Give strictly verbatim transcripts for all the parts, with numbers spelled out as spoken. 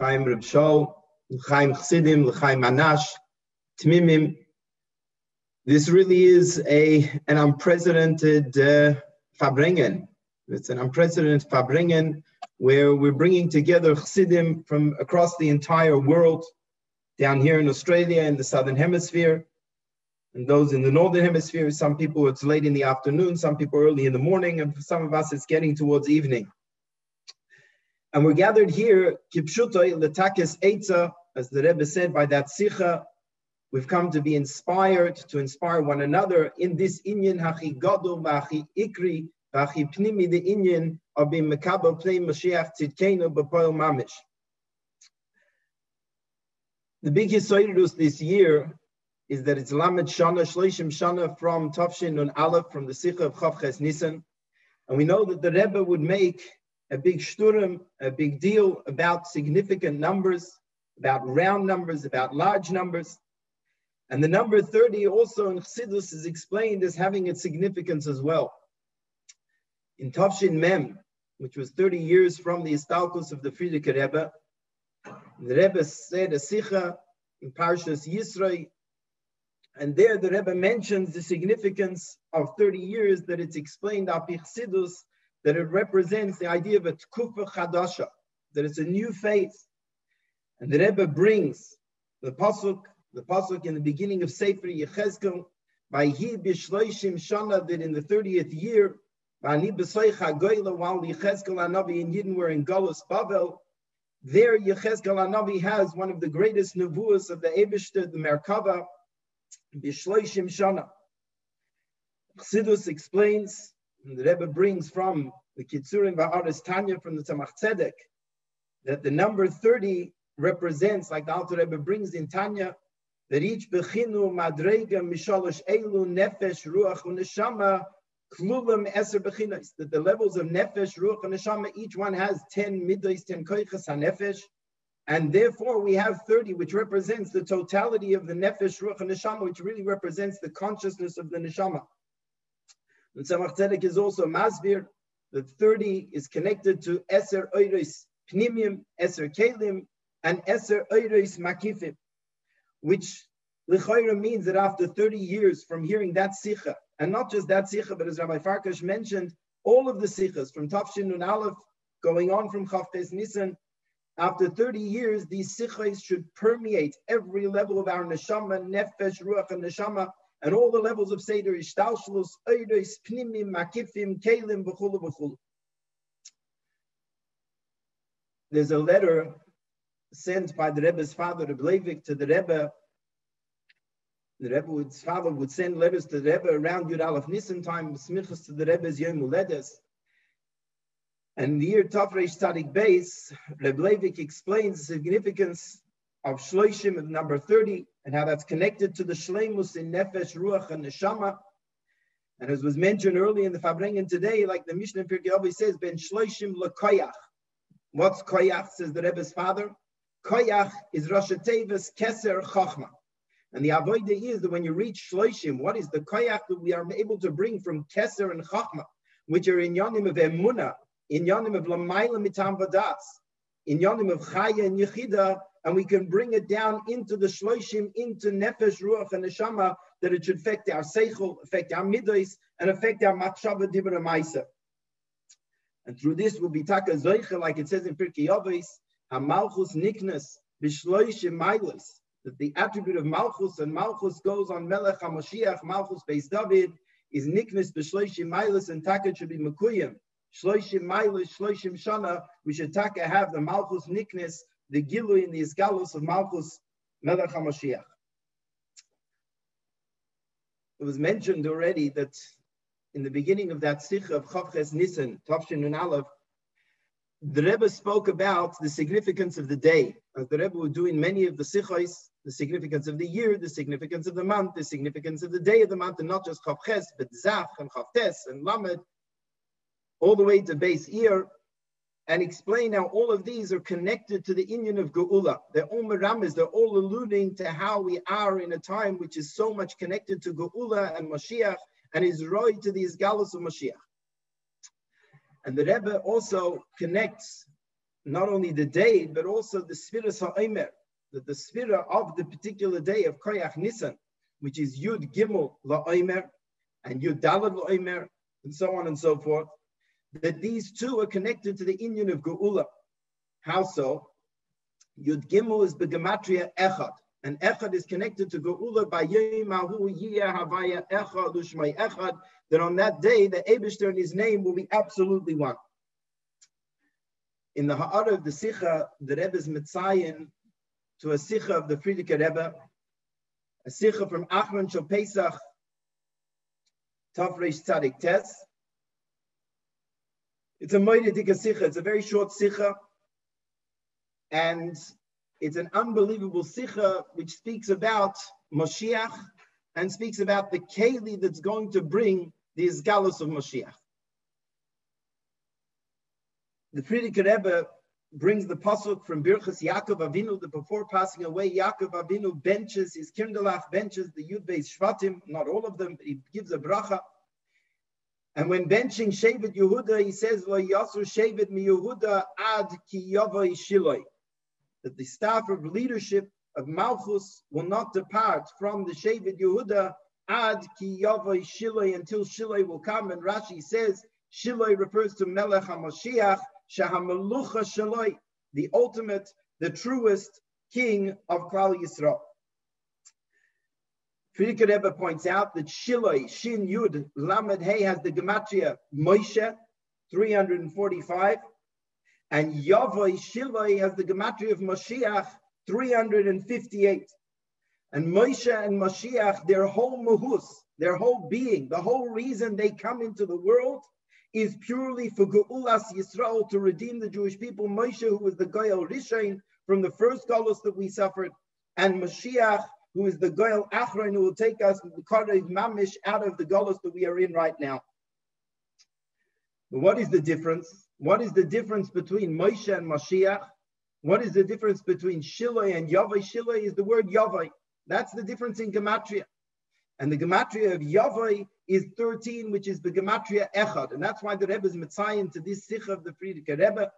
l'chaim Reb Shaul, l'chaim Chassidim, l'chaim Anash, Tmimim. This really is a an unprecedented uh, Fabringen. It's an unprecedented Fabringen where we're bringing together Chassidim from across the entire world, down here in Australia, in the Southern Hemisphere, and those in the Northern Hemisphere. Some people it's late in the afternoon, some people early in the morning, and for some of us it's getting towards evening. And we're gathered here, Kipshuto Letakis Eitza, as the Rebbe said by that Sicha. We've come to be inspired, to inspire one another in this Inyan Hachi Gadol V'Hachi Ikri V'Hachi Pnimi, the Inyan of being Mekabel Pnei Moshiach Tzidkenu B'Poel Mamish. The big Yisoidus this year is that it's Lamed Shana, Shleishim Shana from Tavshin Nun Aleph, from the Sicha of Chav Ches Nisan. And we know that the Rebbe would make a big shturim, a big deal about significant numbers, about round numbers, about large numbers. And the number thirty also in Chassidus is explained as having its significance as well. In Tavshin Mem, which was thirty years from the Istalkus of the Frierdiker Rebbe, the Rebbe said a Sicha in Parshas Yisroi, and there the Rebbe mentions the significance of thirty years, that it's explained up in Chassidus, that it represents the idea of a Tkufa Chadasha, that it's a new phase. And the Rebbe brings the Pasuk, The pasuk in the beginning of Sefer Yechezkel, "Vayhi b'shloishim shana," that in the thirtieth year, "V'ani b'soicha Geulah," while Yechezkel Hanavi and Yidden were in Galus Babel, there Yechezkel Hanavi has one of the greatest nevuos of the Aibershter, the Merkava, b'shloishim shana. Chassidus explains, and the Rebbe brings from the Kitzurim Va'aris Tanya from the Tzemach Tzedek, that the number thirty represents, like the Alter Rebbe brings in Tanya, that each bechinu madrega mishalosh elu nefesh ruach uneshama klulam eser bechinos. That the levels of nefesh ruach uneshama, each one has ten middos, ten koiches hanefesh, and therefore we have thirty, which represents the totality of the nefesh ruach uneshama, which really represents the consciousness of the neshama. And Tzemach Tzedek is also masbir that thirty is connected to eser oiros pnimim, eser kelim, and eser oiros makifim, which l'choira means that after thirty years from hearing that sicha, and not just that sicha, but as Rabbi Farkash mentioned, all of the sichas from Tavshin Nun Aleph, going on from Chav Ches Nisan, after thirty years, these sichas should permeate every level of our neshama, nefesh, ruach, and neshama, and all the levels of seder, ishtalshlus, oidos, pnimim, makifim, kelim, v'chulu, v'chulu. There's a letter sent by the Rebbe's father, Rebbe Leivik, to the Rebbe. The Rebbe's father would send letters to the Rebbe around Yud Aleph Nisan time, smichas to the Rebbe's Yom Uledes. And in the year Tav Reish Tzadik Beis, Rebbe Leivik explains the significance of Shloishim, of number thirty, and how that's connected to the Shleimus in Nefesh, Ruach, and Neshama. And as was mentioned earlier in the Fabringen today, like the Mishnah in Pirkei Avos says, Ben Shloishim leKoyach. What's Koyach, says the Rebbe's father? Koyach is Rosh Teves Keser Chochma. And the Avoda is that when you reach Shloishim, what is the Koyach that we are able to bring from Keser and Chochma, which are in Yonim of Emunah, in Yonim of Lamayla Mitam Vadas, in Yonim of Chaya and Yechida, and we can bring it down into the Shloishim, into Nefesh, Ruach, and Neshama, that it should affect our Seichel, affect our Midos, and affect our Machshava, Dibra, Maisa. And through this will be Taka Zoicha, like it says in Pirkei Avos, HaMalchus Niknas B'Shloishim Mailos, that the attribute of Malchus, and Malchus goes on Melech HaMoshiach, Malchus Beis David, is Niknas B'Shloishim Mailos, and Taka should be Mekuyim. Shloishim Mailos, Shloishim Shana, we should Taka have the Malchus Niknas, the Gilui and the Isgalus of Malchus Melech HaMoshiach. It was mentioned already that in the beginning of that Sicha of Chav Ches Nisan, Tavshin Nun Aleph, the Rebbe spoke about the significance of the day, as the Rebbe would do in many of the Sichos, the significance of the year, the significance of the month, the significance of the day of the month, and not just Chav Ches, but Zach and Chav Tes and Lamed, all the way to Beis Ir, and explain how all of these are connected to the Inyan of Geulah. They're all meramis, they're all alluding to how we are in a time which is so much connected to Geulah and Moshiach, and is roy to the Isgalus of Moshiach. And the Rebbe also connects not only the day, but also the Sfiras HaOmer, the, the Sfira of the particular day of Koyach Nisan, which is Yud Gimel LaOmer and Yud Dalad LaOmer, and so on and so forth, that these two are connected to the Inyan of Geulah. How so? Yud Gimel is B'gematria Echad, and Echad is connected to Geulah by Yimahu Yiyah Havaya Echad Ushmai Echad, that on that day, the Aibershter and his name will be absolutely one. In the Ha'ara of the Sikha, the Rebbe's Mitzayin to a Sikha of the Frierdiker Rebbe, a Sikha from Achron Shal Pesach, Tafresh Tzadik Tes. It's a Moedidika Sikha, it's a very short Sikha, and it's an unbelievable Sikha which speaks about Moshiach and speaks about the Keli that's going to bring the Izgalus of Moshiach. The Frierdiker Rebbe brings the pasuk from Birchas Yaakov Avinu that before passing away, Yaakov Avinu benches his Kirndalach, benches the Yud Beis Shvatim, not all of them, but he gives a bracha. And when benching Shevet Yehuda, he says, "Lo yasu Shevet mi Yehuda ad ki yavoi shiloi," that the staff of leadership of Malchus will not depart from the Shevet Yehuda ad ki yavoi shiloi, until Shiloi will come. And Rashi says, Shiloi refers to Melech HaMoshiach, Shahamelucha Shaloi, the ultimate, the truest king of Klal Yisrael. Frierdiker Rebbe points out that Shiloi, Shin Yud, Lamed He has the gematria Moshe, three hundred forty-five, and Yavoi Shiloi has the gematria of Moshiach, three hundred fifty-eight. And Moshe and Moshiach, their whole mahus, their whole being, the whole reason they come into the world is purely for Geulas Yisrael, to redeem the Jewish people. Moshe, who was the Goyal Rishain from the first Golus that we suffered, and Moshiach, who is the Goyal Achron, who will take us the Karev Mamish out of the Golus that we are in right now. But what is the difference? What is the difference between Moshe and Moshiach? What is the difference between Shiloi and Yavoi? Shiloi is the word Yavoi. That's the difference in gematria. And the gematria of Yavoi is thirteen, which is the gematria Echad. And that's why the Rebbe's Mitzayin to this Sikha of the Frierdiker Rebbe,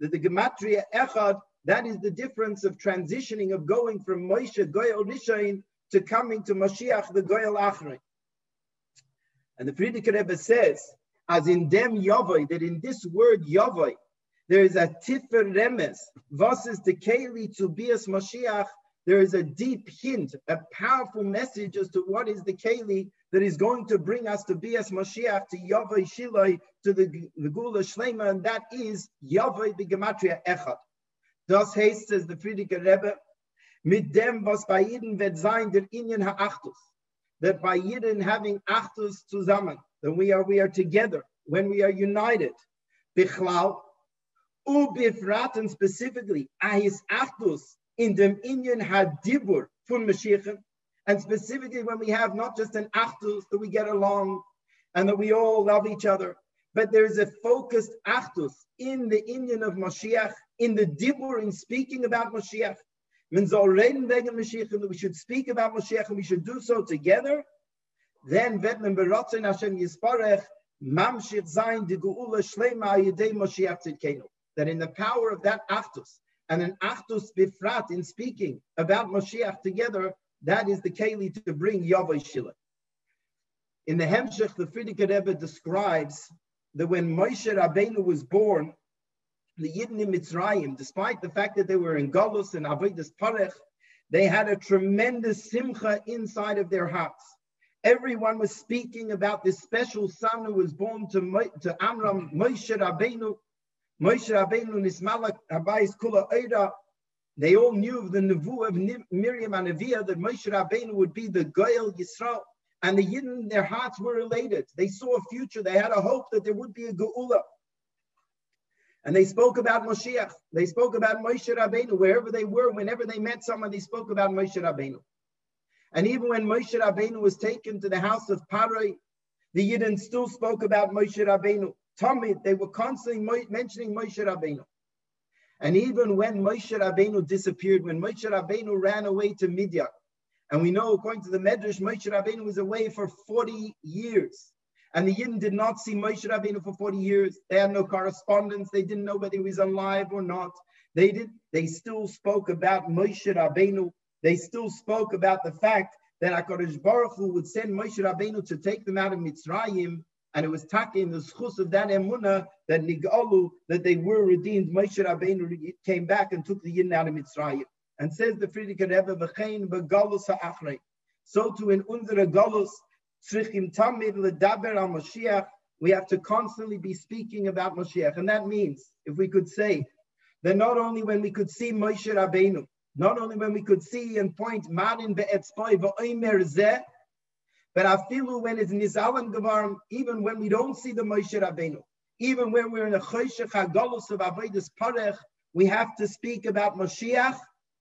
that the gematria Echad, that is the difference of transitioning, of going from Moshe, Goyal Rishain, to coming to Moshiach, the Goyal Achron. And the Frierdiker Rebbe says, as in dem Yavoi, that in this word Yavoi, there is a tifer remes, versus the keli to bias Moshiach. There is a deep hint, a powerful message as to what is the Keli that is going to bring us to Bias Moshiach, to Yavoi Shiloi, to the, the Geulah Shlema, and that is Yavoi B'gematria Echad. Das heißt, says the Frierdiker Rebbe, mit dem was bei Yidden wird sein der Inyan ha'Achdus, that by Yidden having Achdus zusammen, that we are we are together, when we are united, bichlal, u'bifrat, and specifically, ahis Achdus, in the Inyan Hadibur from Mashiach, and specifically when we have not just an Achdus that we get along and that we all love each other, but there is a focused Achdus in the Inyan of Mashiach, in the Dibur, in speaking about Mashiach. That we should speak about Mashiach and we should do so together. Then Vetman Beratzen Hashem Yisparech Mamshich Zayin de Geula Shlema Yedei Mashiach Tzidkenu. That in the power of that Achdus, and an Achdus Bifrat in speaking about Moshiach together, that is the Keli to bring Yavoi Shiloi. In the Hemshech, the Frierdiker Rebbe describes that when Moshe Rabbeinu was born, the Yidden in Mitzrayim, despite the fact that they were in Golus and Avodas Parech, they had a tremendous simcha inside of their hearts. Everyone was speaking about this special son who was born to, Mo to Amram, Moshe Rabbeinu, Moshe Rabbeinu Nismalak Habayis Kula Eira. They all knew of the Nevuah of Miriam and Neviah that Moshe Rabbeinu would be the Goyal Yisrael. And the Yidden, their hearts were elated. They saw a future. They had a hope that there would be a Geulah. And they spoke about Moshiach. They spoke about Moshe Rabbeinu. Wherever they were, whenever they met someone, they spoke about Moshe Rabbeinu. And even when Moshe Rabbeinu was taken to the house of Paroi, the Yidden still spoke about Moshe Rabbeinu. Tamid, they were constantly mentioning Moshe Rabbeinu. And even when Moshe Rabbeinu disappeared, when Moshe Rabbeinu ran away to Midian, and we know according to the Medrash, Moshe Rabbeinu was away for forty years. And the Yidden did not see Moshe Rabbeinu for forty years. They had no correspondence. They didn't know whether he was alive or not. They did. They still spoke about Moshe Rabbeinu. They still spoke about the fact that HaKadosh Baruch Hu would send Moshe Rabbeinu to take them out of Mitzrayim. And it was taka in the schus of that emunah that Nigalu, that they were redeemed. Moshe Rabbeinu came back and took the Yidden out of Mitzrayim. And says the Frierdiker Rebbe, V'chein b'galus ha'achrei. So too in unsere galus, tzrichim tamid ledaber al Moshiach. We have to constantly be speaking about Moshiach. And that means, if we could say, that not only when we could see Moshe Rabbeinu, not only when we could see and point, Marin be'etzpoi v'oimer zeh, but afilu when it's nizalan gevarim, even when we don't see the Moshe Rabbeinu, even when we're in a choshech ha'galus of avodas parech, we have to speak about Moshiach,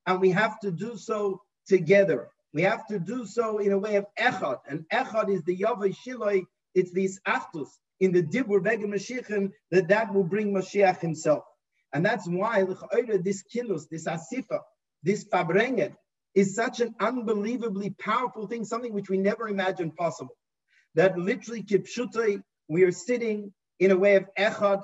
and we have to do so together. We have to do so in a way of echad. And echad is the Yavai Shiloi. It's this Achdus in the Dibur Begem Mashiachin that that will bring Mashiach himself. And that's why this Kinus, this Asifa, this Fabringen is such an unbelievably powerful thing, something which we never imagined possible. That literally Kipshutai, we are sitting in a way of echad.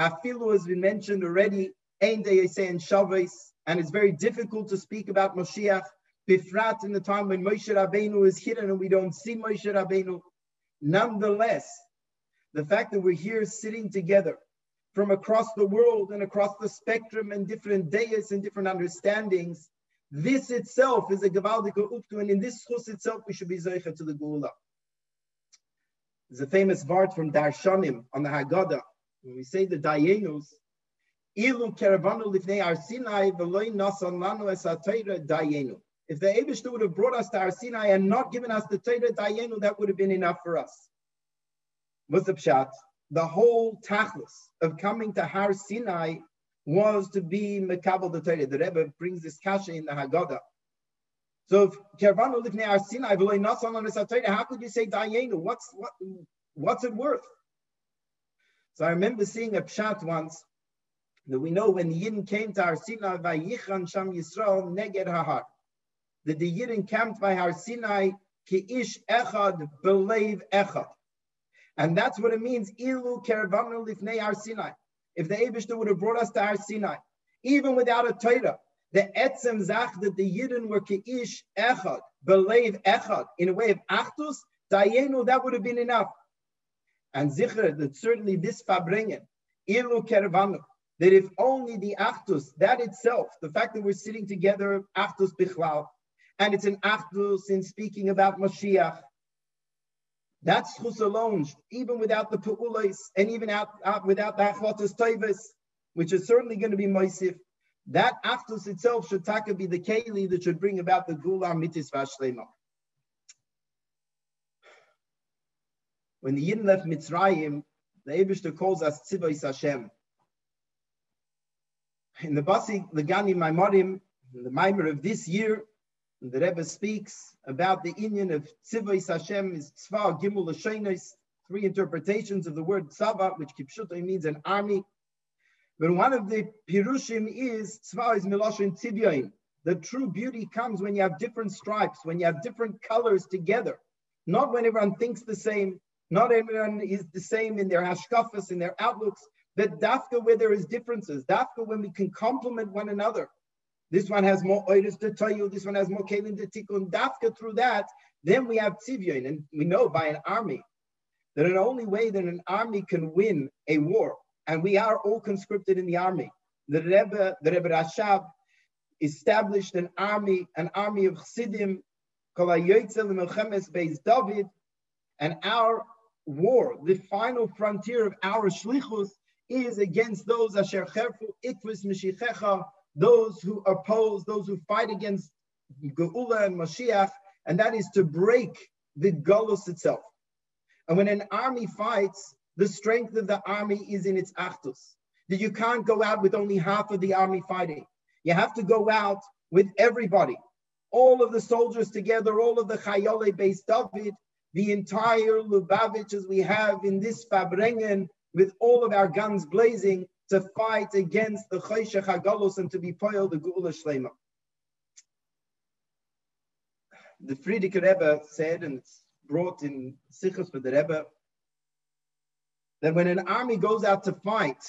Afilu has been mentioned already, Ein Deyaseh and Shavais. And it's very difficult to speak about Moshiach, Bifrat in the time when Moshe Rabbeinu is hidden and we don't see Moshe Rabbeinu. Nonetheless, the fact that we're here sitting together from across the world and across the spectrum and different dayas and different understandings, this itself is a Gevaldike Uptu, and in this chus itself we should be Zeicha to the Geulah. There's a famous vart from Darshanim on the Haggadah. When we say the Dayenus, Ilu Keravanu Lifnei Har Sinai V'lo Nasan Lanu Es HaTorah Dayenu. If the Aibershter would have brought us to Har Sinai and not given us the Torah Dayenu, that would have been enough for us. What's the pshat? The whole tachlis of coming to Har Sinai was to be mekabel the Torah. The Rebbe brings this kasha in the Haggadah. So, if Keravanu Lifnei Har Sinai V'lo Nasan Lanu Es HaTorah, how could you say Dayenu? What's what? What's it worth? So I remember seeing a pshat once. That we know when the Yidden came to Har Sinai, Vayichan Sham Yisrael Neged Hahar, that the Yidden camped by Har Sinai, Ki Ish Echad Belev Echad, and that's what it means. Ilu Keravanu Lifnei Har Sinai. If the Aibershter would have brought us to Har Sinai, even without a Torah, the Etzem Zach that the Yidden were Ki Ish Echad Belev Echad in a way of Achdus Dayenu, that would have been enough. And Zichra that certainly this Fabringen Ilu Keravanu. That if only the Achdus, that itself, the fact that we're sitting together, Achdus bichlal, and it's an Achdus in speaking about Moshiach, that schus alone, even without the Pe'ulais, and even out, out without the Achlotas Toivos, which is certainly going to be Moisif, that Achdus itself should taka be the Keli that should bring about the Geulah Mitis V'Shlema. When the Yidden left Mitzrayim, the Aibershter calls us Tzivos Hashem. In the Basig Legani Maimorim, the Maimor of this year, the Rebbe speaks about the Inyan of Tzivos Hashem is Tzva Gimel Lashonos, three interpretations of the word Tzava, which Kipshuto means an army. But one of the Pirushim is Tzva is Miloshin Tzibyoin. The true beauty comes when you have different stripes, when you have different colors together, not when everyone thinks the same, not everyone is the same in their hashkafas, in their outlooks. That dafka where there is differences, dafka when we can complement one another. This one has more oiris to toyu, this one has more kelim to tikkun, dafka through that, then we have tzivyon. And we know by an army that the only way that an army can win a war, and we are all conscripted in the army. The Rebbe, the Rebbe Rashab established an army, an army of Chassidim, kol hayotzei l'milchemes beis David, and our war, the final frontier of our shlichus, is against those asher cherfu ikvus mishichecha, those who oppose, those who fight against Geulah and Mashiach, and that is to break the galus itself. And when an army fights, the strength of the army is in its achdus. That you can't go out with only half of the army fighting. You have to go out with everybody, all of the soldiers together, all of the chayolei beis David, the entire Lubavitch as we have in this Fabringen, with all of our guns blazing to fight against the Choshech HaGalus and to be poil the Geulah Shlema. The Frierdiker Rebbe said, and it's brought in Sichos for the Rebbe, that when an army goes out to fight,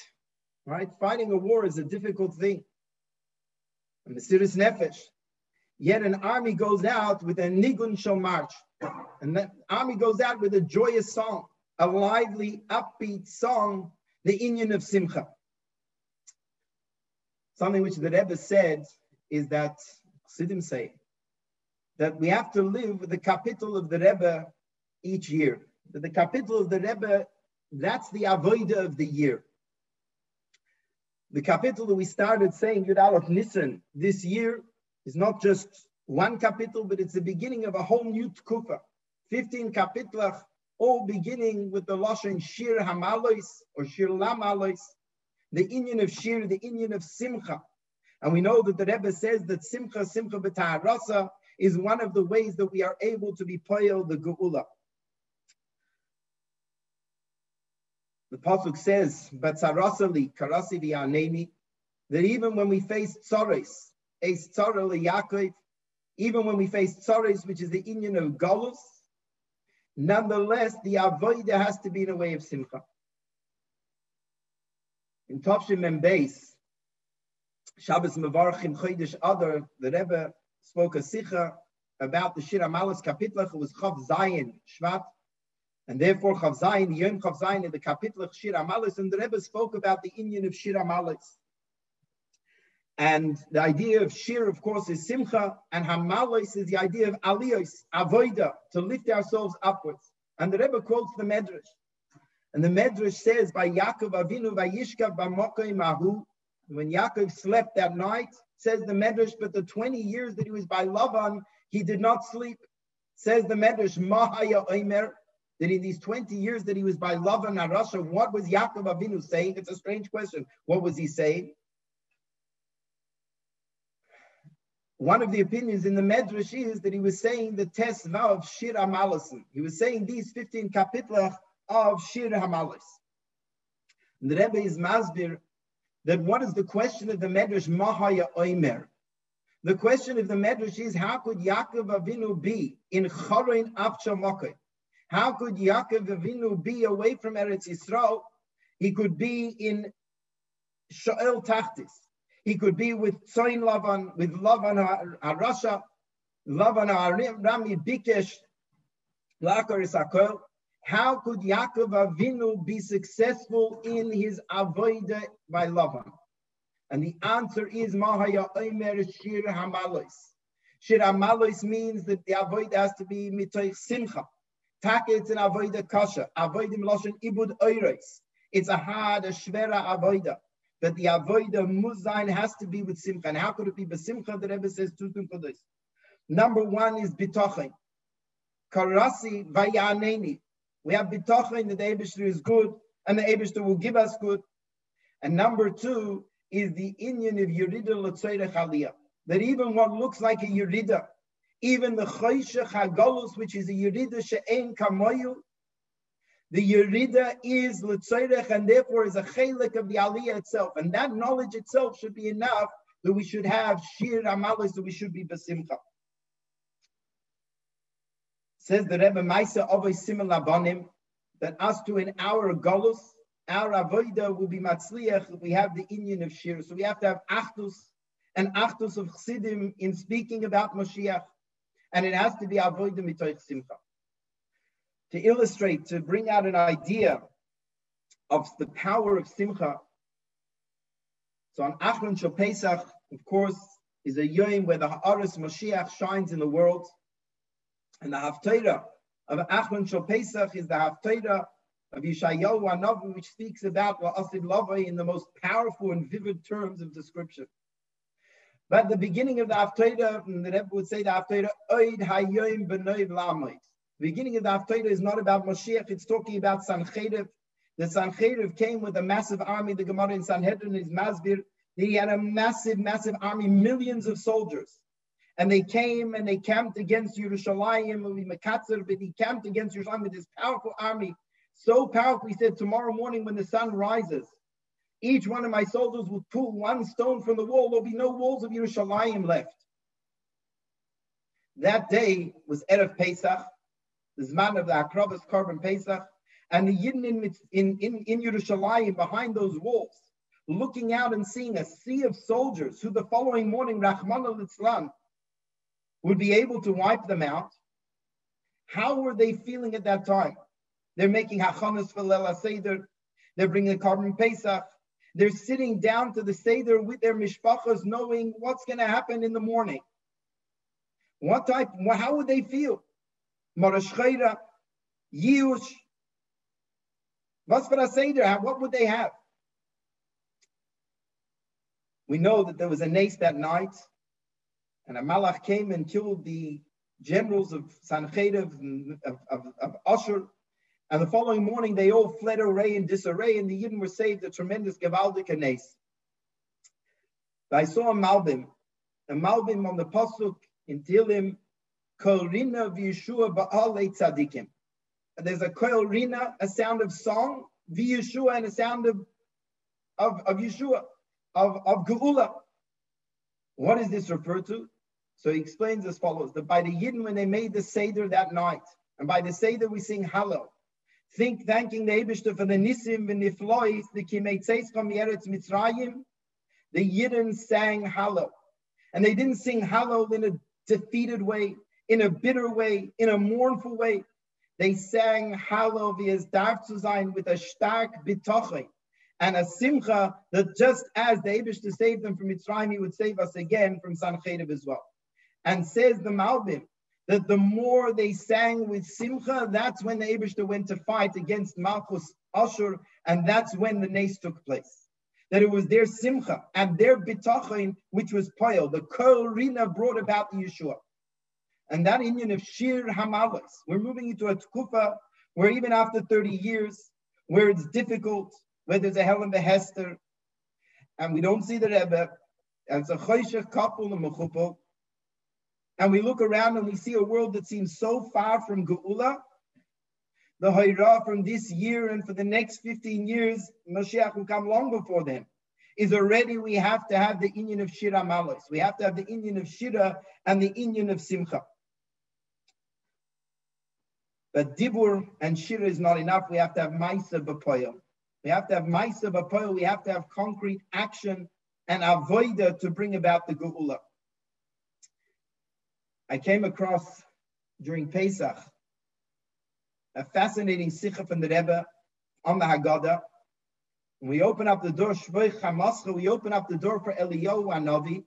right? Fighting a war is a difficult thing. A Mesiris Nefesh. Yet an army goes out with a nigun shall march. And that army goes out with a joyous song, a lively, upbeat song, the inyan of Simcha. Something which the Rebbe said is that, Chassidim say, that we have to live with the capital of the Rebbe each year. That the capital of the Rebbe, that's the Avoda of the year. The capital that we started saying, Yud Aleph Nisan, this year, is not just one capital, but it's the beginning of a whole new tkufa. fifteen kapitlach, all beginning with the Lashon Shir Hamalois, or Shir Lamalois, the inyan of Shir, the inyan of Simcha. And we know that the Rebbe says that Simcha, Simcha B'Taharasa, is one of the ways that we are able to be poil the Geulah. The Pasuk says, Batsarasali, Karasi V'Yanemi, that even when we face Tzores, even when we face Tzores, which is the inyan of Golus, nonetheless, the Avodah has to be in a way of Simcha. In Topshim and Beis, Shabbos Mevarchim Chodesh Adar, the Rebbe spoke a Sikha about the Shir HaMalos Kapitlach, it was Chav Zayin, Shvat, and therefore Chav Zayin, Yom Chav Zayin, the Kapitlach Shir HaMalos, and the Rebbe spoke about the inyan of Shir HaMalos. And the idea of Shir, of course, is Simcha, and Hamalos is the idea of Aliyos, Avoida, to lift ourselves upwards. And the Rebbe quotes the Medrash. And the Medrash says, by Yaakov Avinu, Vayishkav B'Mokay Mahu, when Yaakov slept that night, says the Medrash, but the twenty years that he was by Lavan, he did not sleep. Says the Medrash, Mahaya Omer, that in these twenty years that he was by Lavan and Russia, what was Yaakov Avinu saying? It's a strange question. What was he saying? One of the opinions in the Medrash is that he was saying the Tes Vav of Shir HaMalos. He was saying these fifteen kapitlach of Shir HaMalos. And the Rebbe is Masbir, that what is the question of the Medrash? Mahaya Omer. The question of the Medrash is, how could Yaakov Avinu be in Chorein Avchamokai? How could Yaakov Avinu be away from Eretz Yisrael? He could be in Shoel Tachtis. He could be with Tzoyin Lavan, with Lavan HaRasha, Lavan HaRami Bikesh, La'akaris HaKol. How could Yaakov Avinu be successful in his avodah by Lavan? And the answer is Mahaya Omer Shir HaMalos. Shir HaMalos means that the avodah has to be mitoich simcha. Taka, it's an avodah kasha. Avodah miloshen ibud oiros. It's a hard, a shvera avodah. But the avodah muzayin has to be with simcha. And how could it be b'simcha? The Rebbe says two things for this. Number one is bitachon. Karasi vayaneni. We have bitachon that the Aibershter is good, and the Aibershter will give us good. And number two is the inyan of Yerida l'tzorech Aliya. That even what looks like a Yerida, even the choshech hagolus, which is a Yerida she'en kamoyu, the Yerida is l'tzorech, and therefore is a chelek of the Aliyah itself. And that knowledge itself should be enough that we should have Shir HaMalos, that we should be b'simcha. Says the Rebbe, Maisa Ovay Simel Labanim, that as to in our Golus, our Avodah will be Matzliach if we have the inyan of Shir. So we have to have Achdus, and Achdus of Chassidim in speaking about Moshiach. And it has to be Avodah mitoich Simcha. To illustrate, to bring out an idea of the power of Simcha. So on Achron Shel Pesach, of course, is a yom where the Ha'aris Moshiach shines in the world. And the Haftarah of Achron Shel Pesach is the Haftarah of Yeshayahu HaNavi, which speaks about La'asid Lavai in the most powerful and vivid terms of description. But the beginning of the Haftarah, and the Rebbe would say the Haftarah, Oid Hayom B'Noiv Lamoid. The beginning of the Haftarah is not about Moshiach, it's talking about Sancheriv. The Sancheriv came with a massive army, the Gemara in Sanhedrin is Masbir. He had a massive, massive army, millions of soldiers. And they came and they camped against Yerushalayim, but he camped against Yerushalayim with this powerful army. So powerful, he said, tomorrow morning when the sun rises, each one of my soldiers will pull one stone from the wall. There'll be no walls of Yerushalayim left. That day was Erev Pesach, the Zman of the Akrabas Korban Pesach, and the Yidden in, in, in, in Yerushalayim behind those walls, looking out and seeing a sea of soldiers who the following morning, Rahman al-Islam, would be able to wipe them out. How were they feeling at that time? They're making hachanas for Leil HaSeder. They're bringing Karban Pesach. They're sitting down to the Seder with their mishpachas, knowing what's going to happen in the morning. What type, how would they feel? Marashcheira, Yiush, Vasvara Seder, what would they have? We know that there was a nes that night, and a malach came and killed the generals of Sancheriv and of, of, of Ashur. And the following morning, they all fled array in disarray, and the Yidden were saved a tremendous Gevaldik Hanes. I saw a Malbim, a Malbim on the Pasuk in Tehillim, Korina v'Yeshua ba'alei tzadikim. There's a Korina, a sound of song, v'Yeshua, and a sound of, of, of Yeshua, of, of Geulah. What is this referred to? So he explains as follows, that by the Yidden, when they made the Seder that night, and by the Seder we sing Hallel, think thanking the Aibershter for the Nisim and Niflois, the Kimetzeis from Eretz Mitzrayim, the Yidden sang Hallel. And they didn't sing Hallel in a defeated way, in a bitter way, in a mournful way. They sang Hallel v'yezdarf zu sein with a stark bitachon and a simcha that just as the Aibershter saved them from Mitzrayim, he would save us again from Sancheriv as well. And says the Malbim, that the more they sang with simcha, that's when the Aibershter went to fight against Malchus Ashur, and that's when the nes took place. That it was their simcha and their bitachon which was poil. The korina brought about the Yeshua. And that union of shir hamalos, we're moving into a tkufa where even after thirty years, where it's difficult, where there's a hell in the hester, and we don't see the Rebbe, and it's a choshech kapul and mechupo. And we look around and we see a world that seems so far from Geulah. The Hairah from this year and for the next fifteen years, Moshiach will come long before then, is already we have to have the inyan of Shira Malos. We have to have the inyan of Shira and the inyan of Simcha. But Dibur and Shira is not enough. We have to have Maisa B'Poyo. We have to have Maisa B'Poyo. We have to have concrete action and Avoda to bring about the Geulah. I came across during Pesach a fascinating sikha from the Rebbe on the Haggadah. We open up the door, Shvoich HaMascha, we open up the door for Eliyahu Hanavi,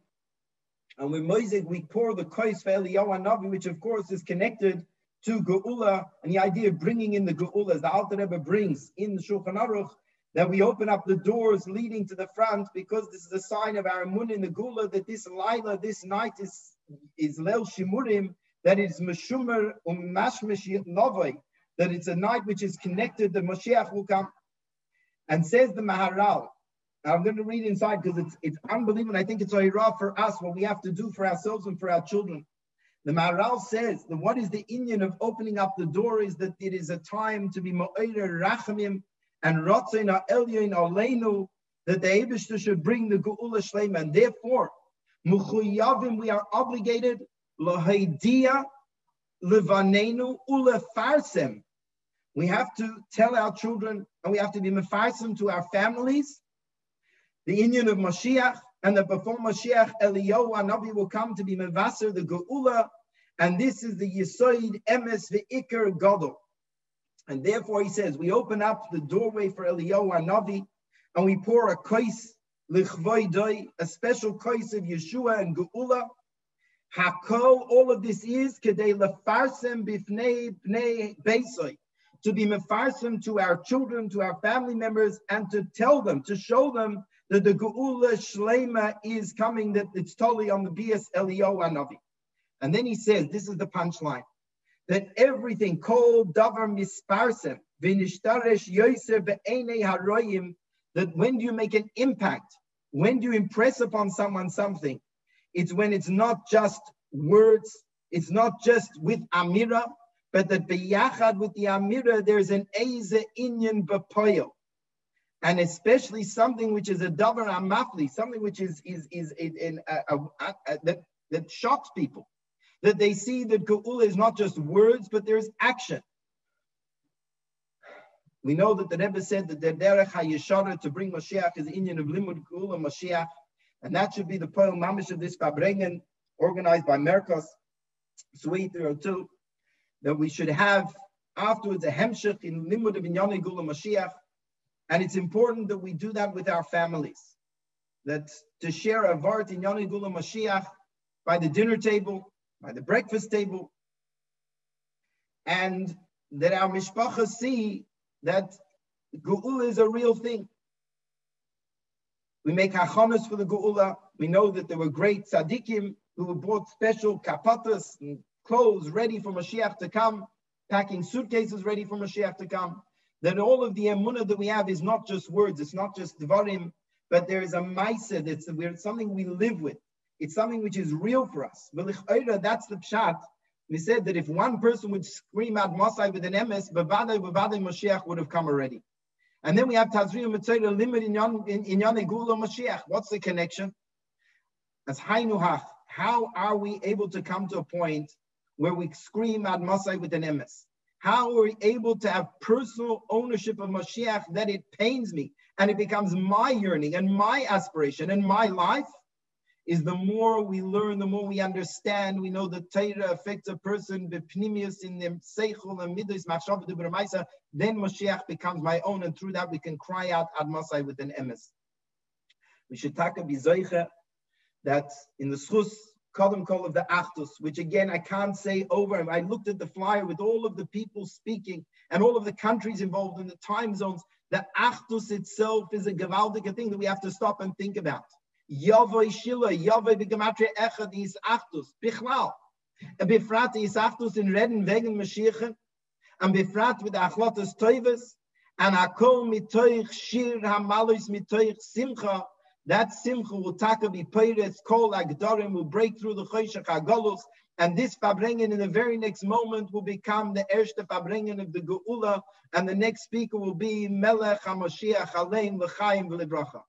and with Moiseg we pour the kois for Eliyahu Hanavi, which of course is connected to Geulah and the idea of bringing in the Geulah, as the Alter Rebbe brings in the Shulchan Aruch, that we open up the doors leading to the front because this is a sign of our emunah in the Geulah, that this Laila, this night is is Leil Shimurim, that is Meshumer Umashmesh Novoi, that it's a night which is connected, the Moshiach will come. And says the Maharal, now I'm going to read inside because it's, it's unbelievable. I think it's a hira for us, what we have to do for ourselves and for our children. The Maharal says that what is the inyan of opening up the door is that it is a time to be Mo'eira Rachamim and Rotzein Ha'elyon Aleinu, that the Aibershter should bring the Geulah Shleima. And therefore, Mukhuyavim, we are obligated Lohaidia Levanenu Ulefarsem. We have to tell our children and we have to be mefarsem to our families the union of Moshiach, and that before Moshiach Eliyahu Hanavi will come to be mevaser the Geulah, and this is the Yisoid Emes Ve'ikar Gadol. And therefore he says we open up the doorway for Eliyahu Hanavi and we pour a kois, a special case of Yeshua and Geulah. Hako, all of this is Kedei Lefarsem Bifnei Bnei Beisoi, to be mefarsem to our children, to our family members, and to tell them, to show them that the Geulah Shleima is coming, that it's totally on the B S Eliyahu Hanavi. And then he says, this is the punchline, that everything, Kol Davar Misparsem V'Nishtaresh Yoser B'Einei Haroyim, that when do you make an impact? When do you impress upon someone something? It's when it's not just words, it's not just with amira, but that biyachad with the amira, there's an eize inyan b'poyo. And especially something which is a davar amafli, something which is, is, is, is in, a, a, a, a, that, that shocks people. That they see that Geulah is not just words, but there's action. We know that the Rebbe said that the derech hayeshara to bring Moshiach is the Inyan of Limud Geulah Moshiach, and that should be the pearl mamish of this Fabringen, organized by Merkos Suite three oh two, that we should have afterwards a hemshech in Limud of Inyan Geulah Moshiach, and it's important that we do that with our families, that to share a vart in Inyan Geulah Moshiach by the dinner table, by the breakfast table, and that our mishpacha see that Geulah is a real thing. We make hachanos for the Geulah. We know that there were great tzaddikim who bought special kapatas and clothes ready for Mashiach to come, packing suitcases ready for Mashiach to come. That all of the emunah that we have is not just words, it's not just dvarim, but there is a maaseh that's something we live with. It's something which is real for us. That's the pshat. We said that if one person would scream out Masai with an emes, Bavadai, Bavadai, Moshiach would have come already. And then we have Tazriya Mitzayda Limit in Inyan Geulah Moshiach. What's the connection? As Hainu Hach, how are we able to come to a point where we scream out Masai with an emes? How are we able to have personal ownership of Moshiach that it pains me and it becomes my yearning and my aspiration and my life? Is the more we learn, the more we understand. We know the Torah affects a person, bepnimius in them seichel and midus machshav debramaisa. Then Moshiach becomes my own, and through that we can cry out ad masai with an emes. We should taka bizoicha that in the schus kadam kol of the Achdus, which again I can't say over. I looked at the flyer with all of the people speaking and all of the countries involved in the time zones. The Achdus itself is a gewaldige thing that we have to stop and think about. Yavoi Shila, Yavoi Begematria Echad is Achdus, bichlal. A befrat is Achdus in Reden wegen Mashiach, and befrat with Achlotas Toivas, and Akol mitoich Shir Hamalois mitoich Simcha. That Simcha will taka be Peiretz, Kol Agdorim will break through the Choshech Agolus, and this Fabringen in the very next moment will become the Erste Fabringen of the Geulah, and the next speaker will be Melech HaMoshiach Alein L'chaim V'Libracha.